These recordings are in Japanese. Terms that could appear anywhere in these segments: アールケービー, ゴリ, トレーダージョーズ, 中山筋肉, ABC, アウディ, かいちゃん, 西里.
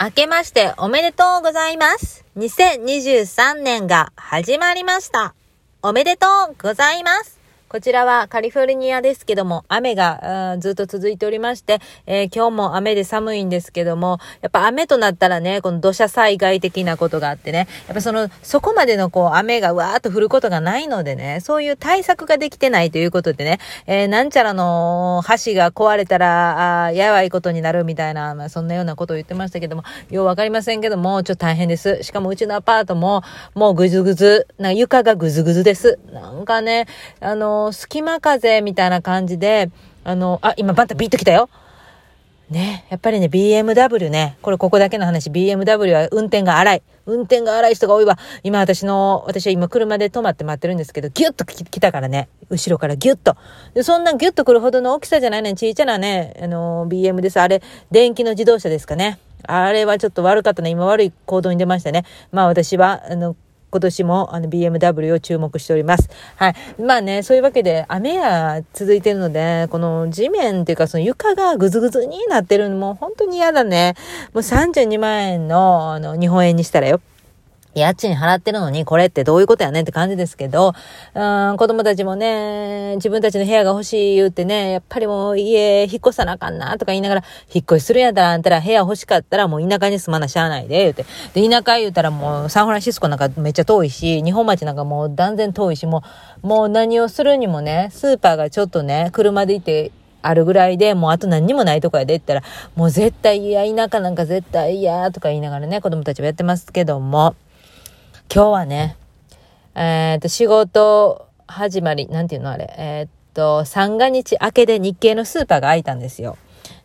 明けましておめでとうございます。2023年が始まりました。おめでとうございます。こちらはカリフォルニアですけども、雨がずっと続いておりまして、今日も雨で寒いんですけども、やっぱ雨となったらね、この土砂災害的なことがあってね、やっぱそこまでのこう雨がうわーっと降ることがないのでね、そういう対策ができてないということでね、なんちゃらの橋が壊れたら、やばいことになるみたいな、まあ、そんなようなことを言ってましたけども、ようわかりませんけども、ちょっと大変です。しかもうちのアパートも、もうぐずぐず、なんか床がぐずぐずです。なんかね、隙間風みたいな感じで、今バンタビーッと来たよ。ね、やっぱりね、BMW ね、ここだけの話、BMW は運転が荒い人が多いわ。私は今車で止まって待ってるんですけど、ギュッと来たからね、後ろからギュッと。で、そんなギュッと来るほどの大きさじゃないね、小さなね、BM です。あれ、電気の自動車ですかね。あれはちょっと悪かったね、今悪い行動に出ましたね。まあ私は、今年もBMW を注目しております。はい。まあね、そういうわけで雨が続いてるので、この地面っていうかその床がぐずぐずになってるのも本当に嫌だね。もう32万円の、日本円にしたらよ。家賃払ってるのにこれってどういうことやねんって感じですけど、子供たちもね、自分たちの部屋が欲しい言ってね、やっぱりもう家引っ越さなあかんなとか言いながら、引っ越しするんやったらあんたら部屋欲しかったらもう田舎に住まなしゃあないで言うて、で田舎言うたらもうサンフランシスコなんかめっちゃ遠いし、日本町なんかもう断然遠いし、もう何をするにもね、スーパーがちょっとね車で行ってあるぐらいで、もうあと何にもないとこやでって言ったら、もう絶対いや田舎なんか絶対いやとか言いながらね、子供たちもやってますけども。今日はね、仕事始まり、なんていうのあれ、三が日明けで日系のスーパーが開いたんですよ。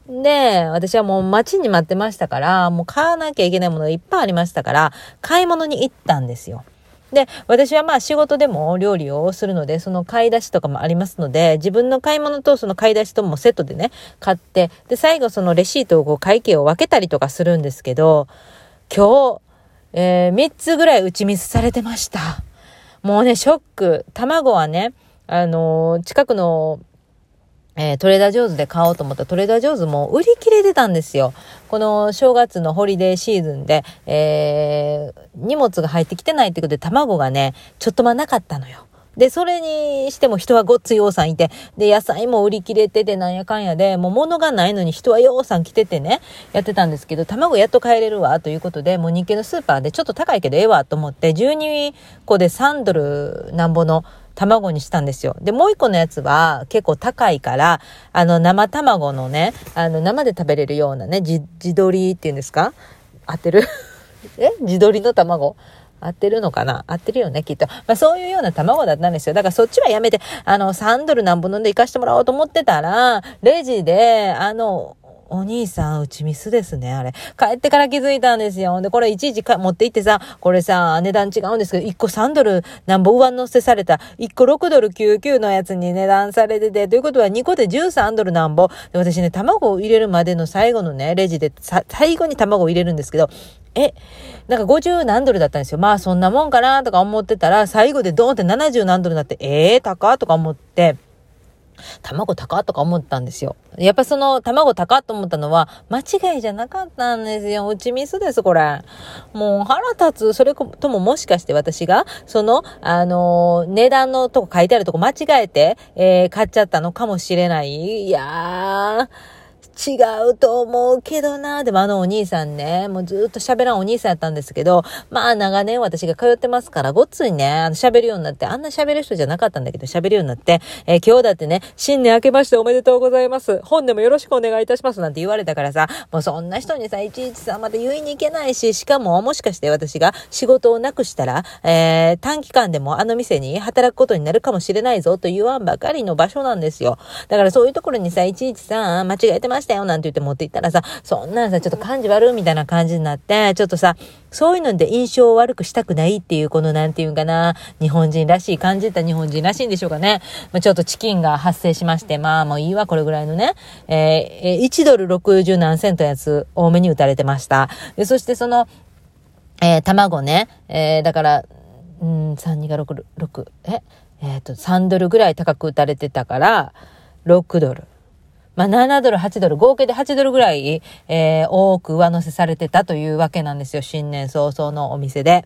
で、私はもう待ちに待ってましたから、もう買わなきゃいけないものがいっぱいありましたから、買い物に行ったんですよ。で、私はまあ仕事でも料理をするので、その買い出しとかもありますので、自分の買い物とその買い出しともセットでね、買って、で、最後そのレシートを会計を分けたりとかするんですけど、今日、3つぐらい打ちミスされてました。もうね、ショック。卵はね、近くの、トレーダージョーズで買おうと思ったトレーダージョーズも売り切れてたんですよ。この正月のホリデーシーズンで、荷物が入ってきてないってことで卵がね、ちょっとなかったのよ。で、それにしても人はごっついようさんいて、で、野菜も売り切れててなんやかんやで、もう物がないのに人はようさん来ててね、やってたんですけど、卵やっと買えれるわ、ということで、もう日系のスーパーでちょっと高いけどええわ、と思って、12個で3ドルなんぼの卵にしたんですよ。で、もう一個のやつは結構高いから、生卵のね、生で食べれるようなね、地鶏っていうんですか？合ってる？地鶏の卵？合ってるのかな？合ってるよね、きっと。まあそういうような卵だったんですよ。だからそっちはやめて、3ドルなんぼ飲んで行かしてもらおうと思ってたら、レジで、お兄さん、うちミスですね、あれ。帰ってから気づいたんですよ。で、これいちいち持って行ってさ、これさ、値段違うんですけど、1個3ドルなんぼ上乗せされた、1個6ドル99のやつに値段されてて、ということは2個で13ドルなんぼ。で、私ね、卵を入れるまでの最後のね、レジで、最後に卵を入れるんですけど、なんか50何ドルだったんですよ。まあそんなもんかなとか思ってたら、最後でドーンって70何ドルになって、高とか思って、卵高とか思ったんですよ。やっぱその卵高と思ったのは間違いじゃなかったんですよ。うちミスです、これ。もう腹立つ。それとももしかして私が、値段のとこ書いてあるとこ間違えて、買っちゃったのかもしれない。いやー。違うと思うけどな。でもお兄さんね、もうずっと喋らんお兄さんやったんですけど、まあ長年私が通ってますから、ごっついね、喋るようになって、あんな喋る人じゃなかったんだけど、喋るようになって、今日だってね、新年明けましておめでとうございます。本年もよろしくお願いいたしますなんて言われたからさ、もうそんな人にさ、いちいちさ、また言いに行けないし、しかももしかして私が仕事をなくしたら、短期間でも店に働くことになるかもしれないぞと言わんばかりの場所なんですよ。だからそういうところにさ、いちいちさ、間違えてましたよなんて言って持って行ったらさ、そんなのさちょっと感じ悪いみたいな感じになって、ちょっとさ、そういうので印象を悪くしたくないっていう、このなんていうんかな、日本人らしい感じた日本人らしいんでしょうかね。まあ、ちょっとチキンが発生しまして、まあもういいわこれぐらいのね、1ドル60何セントのやつ多めに打たれてました。で、そしてその、卵ね、だから32が6、3ドルぐらい高く打たれてたから6ドルまあ、7ドル、8ドル、合計で8ドルぐらい、多く上乗せされてたというわけなんですよ。新年早々のお店で。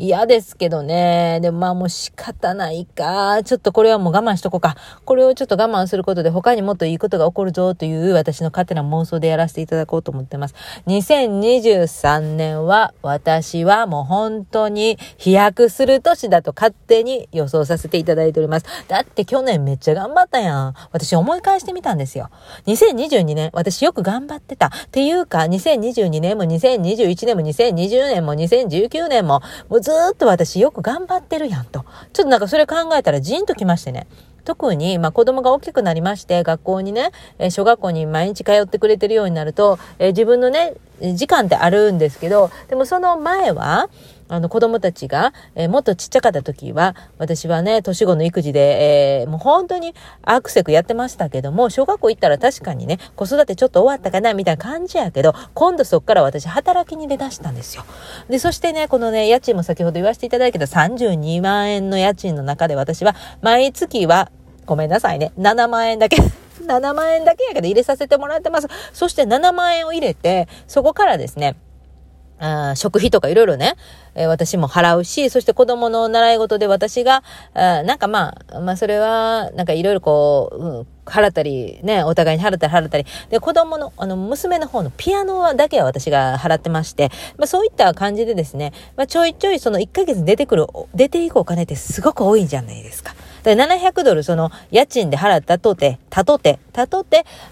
嫌ですけどね。でもまあもう仕方ないか。ちょっとこれはもう我慢しとこうか。これをちょっと我慢することで他にもっといいことが起こるぞという私の勝手な妄想でやらせていただこうと思ってます。2023年は私はもう本当に飛躍する年だと勝手に予想させていただいております。だって去年めっちゃ頑張ったやん。私思い返してみたんですよ。2022年私よく頑張ってた。っていうか2022年も2021年も2020年も2019年ももうずーっと私よく頑張ってるやんと。ちょっとなんかそれ考えたらジーンときましてね。特に、まあ、子供が大きくなりまして学校にね、小学校に毎日通ってくれてるようになると、自分のね時間ってあるんですけど、でもその前は子供たちが、もっとちっちゃかった時は私はね年後の育児で、もう本当にアクセクやってましたけども、小学校行ったら確かにね子育てちょっと終わったかなみたいな感じやけど、今度そっから私働きに出だしたんですよ。でそしてねこのね家賃も先ほど言わせていただいたけど32万円の家賃の中で私は毎月はごめんなさいね。7万円だけ。7万円だけやけど入れさせてもらってます。そして7万円を入れて、そこからですね、食費とかいろいろね、私も払うし、そして子供の習い事で私が、なんかまあそれは、なんかいろいろこう、払ったり、ね、お互いに払ったり。で、子供の、娘の方のピアノだけは私が払ってまして、まあそういった感じでですね、まあちょいちょいその1ヶ月出ていくお金ってすごく多いじゃないですか。で、700ドルその家賃で払ったとて、たとて、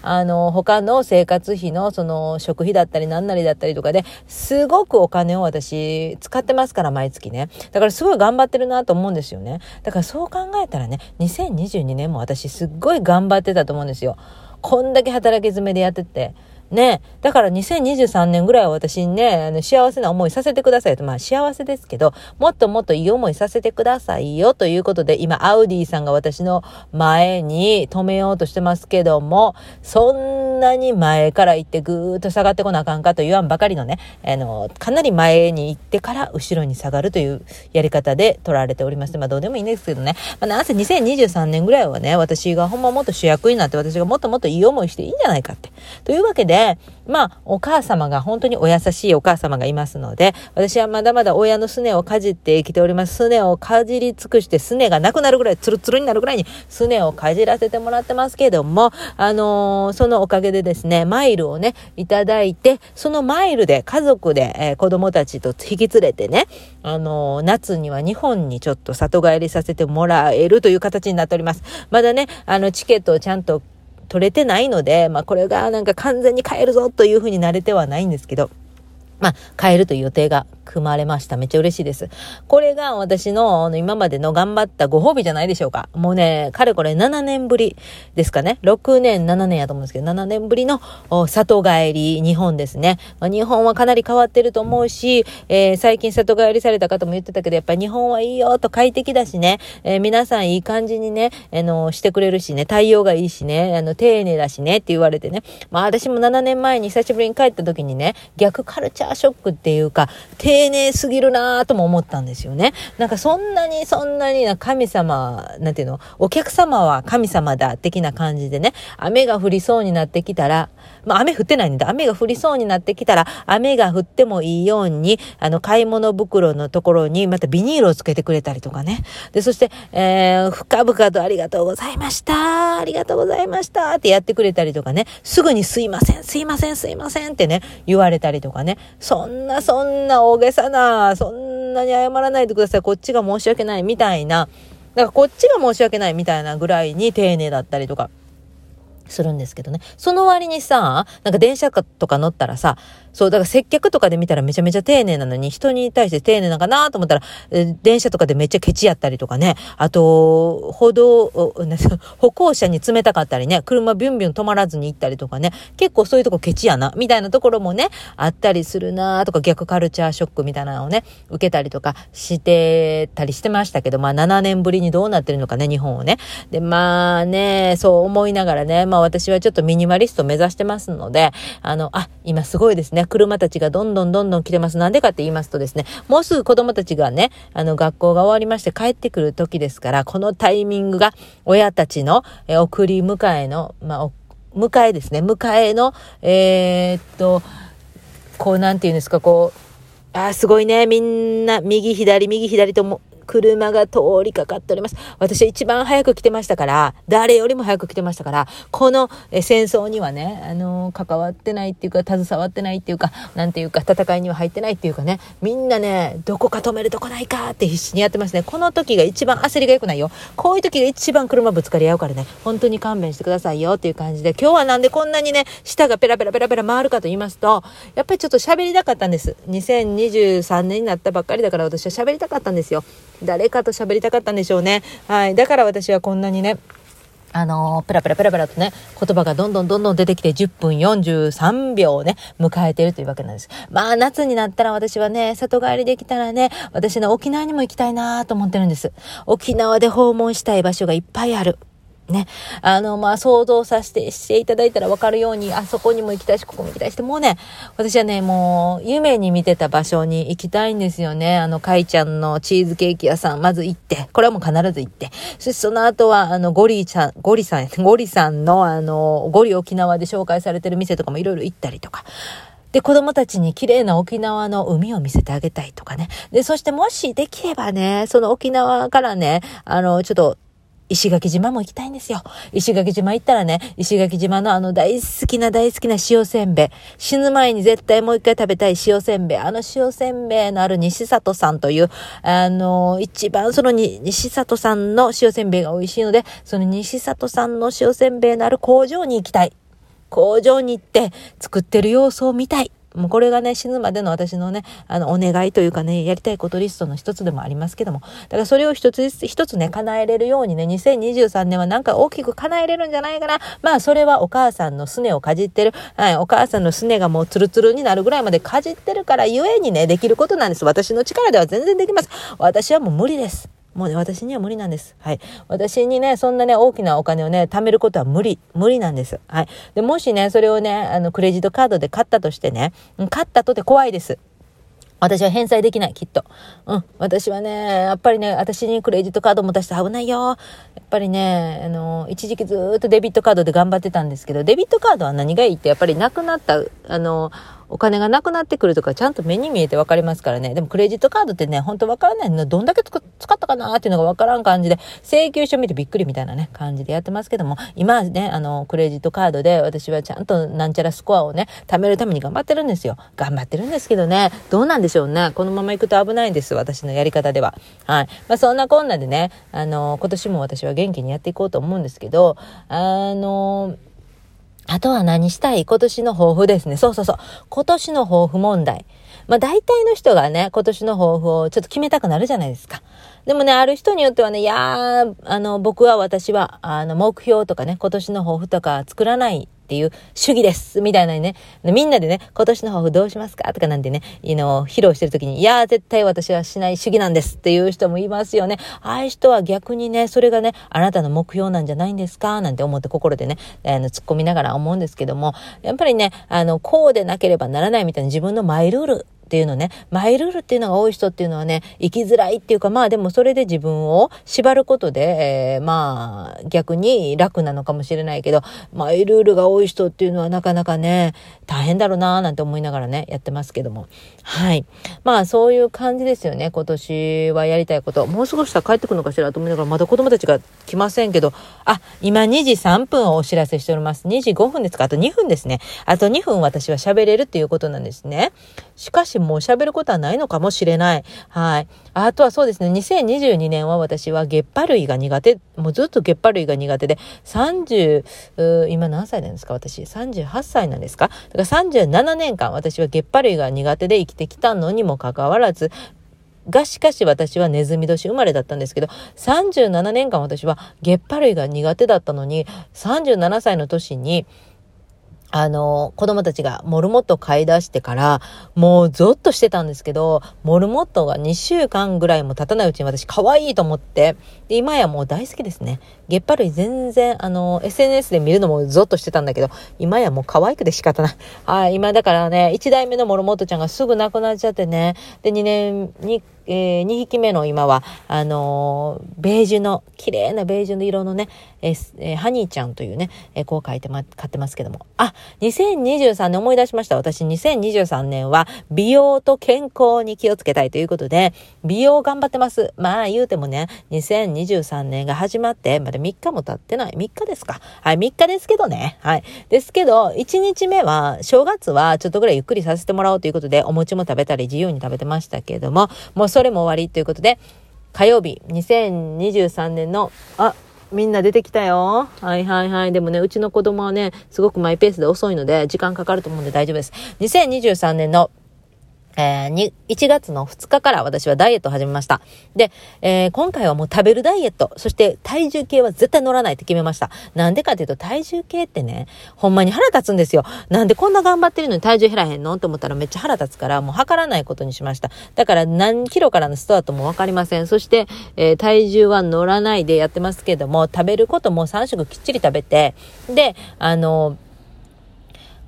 他の生活費のその食費だったり何なりだったりとかで、すごくお金を私使ってますから毎月ね。だからすごい頑張ってるなと思うんですよね。だからそう考えたらね、2022年も私すっごい頑張ってたと思うんですよ。こんだけ働き詰めでやってて。ね、だから2023年ぐらいは私にね幸せな思いさせてくださいと、まあ幸せですけどもっともっといい思いさせてくださいよということで、今アウディさんが私の前に止めようとしてますけども、そんなに前から行ってぐーっと下がってこなあかんかと言わんばかりのね、かなり前に行ってから後ろに下がるというやり方で取られております。まあどうでもいいんですけどね、まあ、なんせ2023年ぐらいはね私がほんまもっと主役になって私がもっともっといい思いしていいんじゃないかってというわけで、まあお母様が本当にお優しいお母様がいますので、私はまだまだ親のすねをかじって生きております。すねをかじり尽くしてすねがなくなるぐらいツルツルになるぐらいにすねをかじらせてもらってますけども、そのおかげでですねマイルをねいただいて、そのマイルで家族で、子供たちと引き連れてね、夏には日本にちょっと里帰りさせてもらえるという形になっております。まだねチケットをちゃんと取れてないので、まあこれがなんか完全に買えるぞというふうに慣れてはないんですけど、まあ買えるという予定が組まれました。めっちゃ嬉しいです。これが私の今までの頑張ったご褒美じゃないでしょうか。もうね、かれこれ7年ぶりですかね。6年、7年やと思うんですけど、7年ぶりの里帰り日本ですね。まあ、日本はかなり変わってると思うし、最近里帰りされた方も言ってたけど、やっぱり日本はいいよと快適だしね、皆さんいい感じにね、してくれるしね、対応がいいしね、丁寧だしねって言われてね。まあ私も7年前に久しぶりに帰った時にね、逆カルチャーショックっていうか、丁寧すぎるなぁとも思ったんですよね。なんかそんなに神様、なんていうの、お客様は神様だ的な感じでね、雨が降りそうになってきたら、まあ雨降ってないんだ、雨が降りそうになってきたら、雨が降ってもいいように、買い物袋のところにまたビニールをつけてくれたりとかね。で、そして、深々とありがとうございました、ありがとうございましたってやってくれたりとかね、すぐにすいませんってね、言われたりとかね、そんな大げさな、そんなに謝らないでください。こっちが申し訳ないみたいな。だからこっちが申し訳ないみたいなぐらいに丁寧だったりとかするんですけどね。その割にさ、なんか電車とか乗ったらさ、そう、だから接客とかで見たらめちゃめちゃ丁寧なのに、人に対して丁寧なのかなと思ったら、電車とかでめっちゃケチやったりとかね。あと、歩行者に冷たかったりね、車ビュンビュン止まらずに行ったりとかね、結構そういうとこケチやな、みたいなところもね、あったりするなとか、逆カルチャーショックみたいなのをね、受けたりとかしてたりしてましたけど、まあ7年ぶりにどうなってるのかね、日本をね。で、まあね、そう思いながらね、まあ私はちょっとミニマリストを目指してますので、今すごいですね。車たちがどんどん来てます。なんでかって言いますとですね、もうすぐ子供たちがね、学校が終わりまして帰ってくる時ですから、このタイミングが親たちの送り迎えの、まあ、迎えですね、迎えのこうなんていうんですか、こうすごいね、みんな右左とも車が通りかかっております。私は一番早く来てましたから、誰よりも早く来てましたから、この戦争にはね、関わってないっていうか、携わってないっていうか、なんていうか、戦いには入ってないっていうかね、みんなね、どこか止めるとこないかって必死にやってますね。この時が一番焦りが良くないよ。こういう時が一番車ぶつかり合うからね、本当に勘弁してくださいよっていう感じで、今日はなんでこんなにね、舌がペラペラペラペラ回るかと言いますと、やっぱりちょっと喋りたかったんです。2023年になったばっかりだから、私は喋りたかったんですよ。誰かと喋りたかったんでしょうね。はい。だから私はこんなにね、ペラペラとね、言葉がどんどん出てきて、10分43秒をね、迎えているというわけなんです。まあ、夏になったら私はね、里帰りできたらね、私の沖縄にも行きたいなと思ってるんです。沖縄で訪問したい場所がいっぱいある。ね。想像していただいたらわかるように、あそこにも行きたいし、ここも行きたいし、もうね、私はね、もう、夢に見てた場所に行きたいんですよね。かいちゃんのチーズケーキ屋さん、まず行って、これはもう必ず行って、そしてその後は、ゴリさんの、ゴリ沖縄で紹介されてる店とかもいろいろ行ったりとか。で、子供たちに綺麗な沖縄の海を見せてあげたいとかね。で、そしてもしできればね、その沖縄からね、ちょっと、石垣島も行きたいんですよ。石垣島行ったらね、石垣島の大好きな塩せんべい。死ぬ前に絶対もう一回食べたい塩せんべい。塩せんべいのある西里さんという、一番その西里さんの塩せんべいが美味しいので、その西里さんの塩せんべいのある工場に行きたい。工場に行って作ってる様子を見たい。もうこれがね、死ぬまでの私のね、お願いというかね、やりたいことリストの一つでもありますけども、だからそれを一つね、叶えれるようにね、2023年はなんか大きく叶えれるんじゃないかな。まあ、それはお母さんのすねをかじってる、はい、お母さんのすねがもうツルツルになるぐらいまでかじってるからゆえにね、できることなんです。私の力では全然できます。私はもう無理です。もうね、私には無理なんです。はい。私にね、そんなね、大きなお金をね、貯めることは無理なんです。はい。で、もしね、それをね、クレジットカードで買ったとしてね、買ったとて怖いです。私は返済できない、きっと。うん。私はね、やっぱりね、私にクレジットカード持たせて危ないよ。やっぱりね、一時期ずっとデビットカードで頑張ってたんですけど、デビットカードは何がいいって、やっぱりなくなった、お金がなくなってくるとかちゃんと目に見えてわかりますからね。でもクレジットカードってね、ほんとわからないの。どんだけ使ったかなーっていうのがわからん感じで、請求書見てびっくりみたいなね、感じでやってますけども、今ね、クレジットカードで私はちゃんとなんちゃらスコアをね、貯めるために頑張ってるんですよ。頑張ってるんですけどね、どうなんでしょうね。このまま行くと危ないんです。私のやり方では。はい。まあそんなこんなでね、今年も私は元気にやっていこうと思うんですけど、あとは何したい？今年の抱負ですね。そう。今年の抱負問題。まあ大体の人がね、今年の抱負をちょっと決めたくなるじゃないですか。でもね、ある人によってはね、いやー、私は、目標とかね、今年の抱負とか作らないっていう主義です、みたいなね、みんなでね、今年の抱負どうしますかとかなんてね、披露してる時に、いやー、絶対私はしない主義なんですっていう人もいますよね。ああいう人は逆にね、それがね、あなたの目標なんじゃないんですかなんて思って心でね、突っ込みながら思うんですけども、やっぱりね、こうでなければならないみたいな自分のマイルール、っていうのね、マイルールっていうのが多い人っていうのはね、生きづらいっていうか、まあでもそれで自分を縛ることで、まあ逆に楽なのかもしれないけど、マイルールが多い人っていうのはなかなかね、大変だろうなーなんて思いながらね、やってますけども。はい。まあそういう感じですよね、今年はやりたいこと。もう少ししたら帰ってくるのかしらと思いながら、まだ子供たちが来ませんけど、今2時3分をお知らせしております。2時5分ですか？あと2分ですね。あと2分私は喋れるっていうことなんですね。しかしもう喋ることはないのかもしれない。はい。あとはそうですね、2022年は私は月波類が苦手。もうずっと月波類が苦手で、今何歳なんですか私。38歳なんですか？だから37年間私は月波類が苦手で生きてきたのにもかかわらず、しかし私はネズミ年生まれだったんですけど、37年間私は月波類が苦手だったのに、37歳の年に、子供たちがモルモットを買い出してから、もうゾッとしてたんですけど、モルモットが2週間ぐらいも経たないうちに私可愛いと思って、で今やもう大好きですね。月波類全然、SNS で見るのもゾッとしてたんだけど、今やもう可愛くて仕方ない。今だからね、1代目のモルモットちゃんがすぐ亡くなっちゃってね、で2年に2匹目の今はベージュの綺麗なベージュの色のね、ハニーちゃんというね、こう買ってますけども、あ、2023年思い出しました。私2023年は美容と健康に気をつけたいということで美容頑張ってます。まあ言うてもね、2023年が始まってまだ3日も経ってない、3日ですか、はい、3日ですけどね、はい、ですけど1日目は正月はちょっとぐらいゆっくりさせてもらおうということでお餅も食べたり自由に食べてましたけれども、もうそれも終わりということで火曜日2023年の、あ、みんな出てきたよ。はいはいはい。でもね、うちの子供はね、すごくマイペースで遅いので時間かかると思うんで大丈夫です。2023年の1月の2日から私はダイエットを始めました。で、今回はもう食べるダイエット、そして体重計は絶対乗らないって決めました。なんでかというと体重計ってね、ほんまに腹立つんですよ。なんでこんな頑張ってるのに体重減らへんのって思ったらめっちゃ腹立つからもう測らないことにしました。だから何キロからのスタートもわかりません。そして、体重は乗らないでやってますけれども、食べることも3食きっちり食べて、で、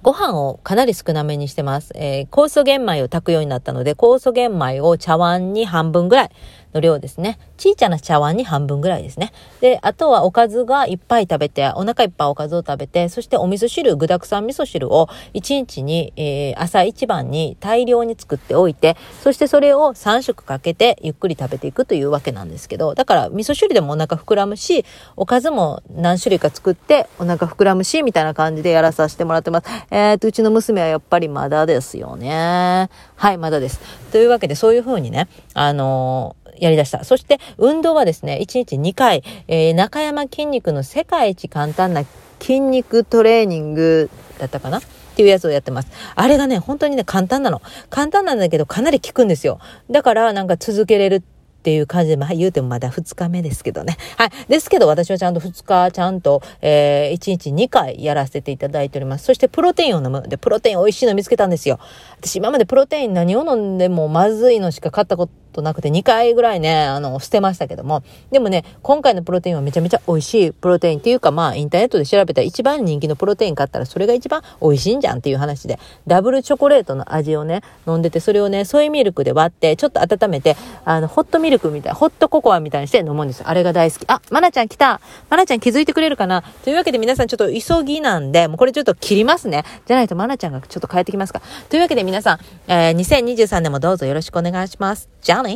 ご飯をかなり少なめにしてます。酵素玄米を炊くようになったので、酵素玄米を茶碗に半分ぐらいの量ですね。小さな茶碗に半分ぐらいですね。で、あとはおかずがいっぱい食べて、お腹いっぱいおかずを食べて、そしてお味噌汁、具沢山味噌汁を1日に、朝一番に大量に作っておいて、そしてそれを3食かけてゆっくり食べていくというわけなんですけど、だから味噌汁でもお腹膨らむし、おかずも何種類か作ってお腹膨らむし、みたいな感じでやらさせてもらってます。うちの娘はやっぱりまだですよね。はい、まだです。というわけで、そういうふうにね、やりだした。そして運動はですね、1日2回、中山筋肉の世界一簡単な筋肉トレーニングだったかなっていうやつをやってます。あれがね、本当にね、簡単なの。簡単なんだけどかなり効くんですよ。だからなんか続けれるっていう感じで、まあ言うてもまだ2日目ですけどね。はい。ですけど私はちゃんと2日ちゃんと、1日2回やらせていただいております。そしてプロテインを飲む。で、プロテイン美味しいの見つけたんですよ。私今までプロテイン何を飲んでもまずいのしか買ったことなくて2回ぐらいね、捨てましたけども。でもね、今回のプロテインはめちゃめちゃ美味しいプロテインっていうか、まあインターネットで調べたら一番人気のプロテイン買ったらそれが一番美味しいんじゃんっていう話で、ダブルチョコレートの味をね、飲んでて、それをね、ソイミルクで割って、ちょっと温めて、ホットミルクみたい、ホットココアみたいにして飲むんですよ。あれが大好き。あ、まなちゃん来た。まなちゃん気づいてくれるかな。というわけで皆さんちょっと急ぎなんで、もうこれちょっと切りますね。じゃないとまなちゃんがちょっと帰ってきますから。というわけで皆さん、2023年もどうぞよろしくお願いします。じゃあね。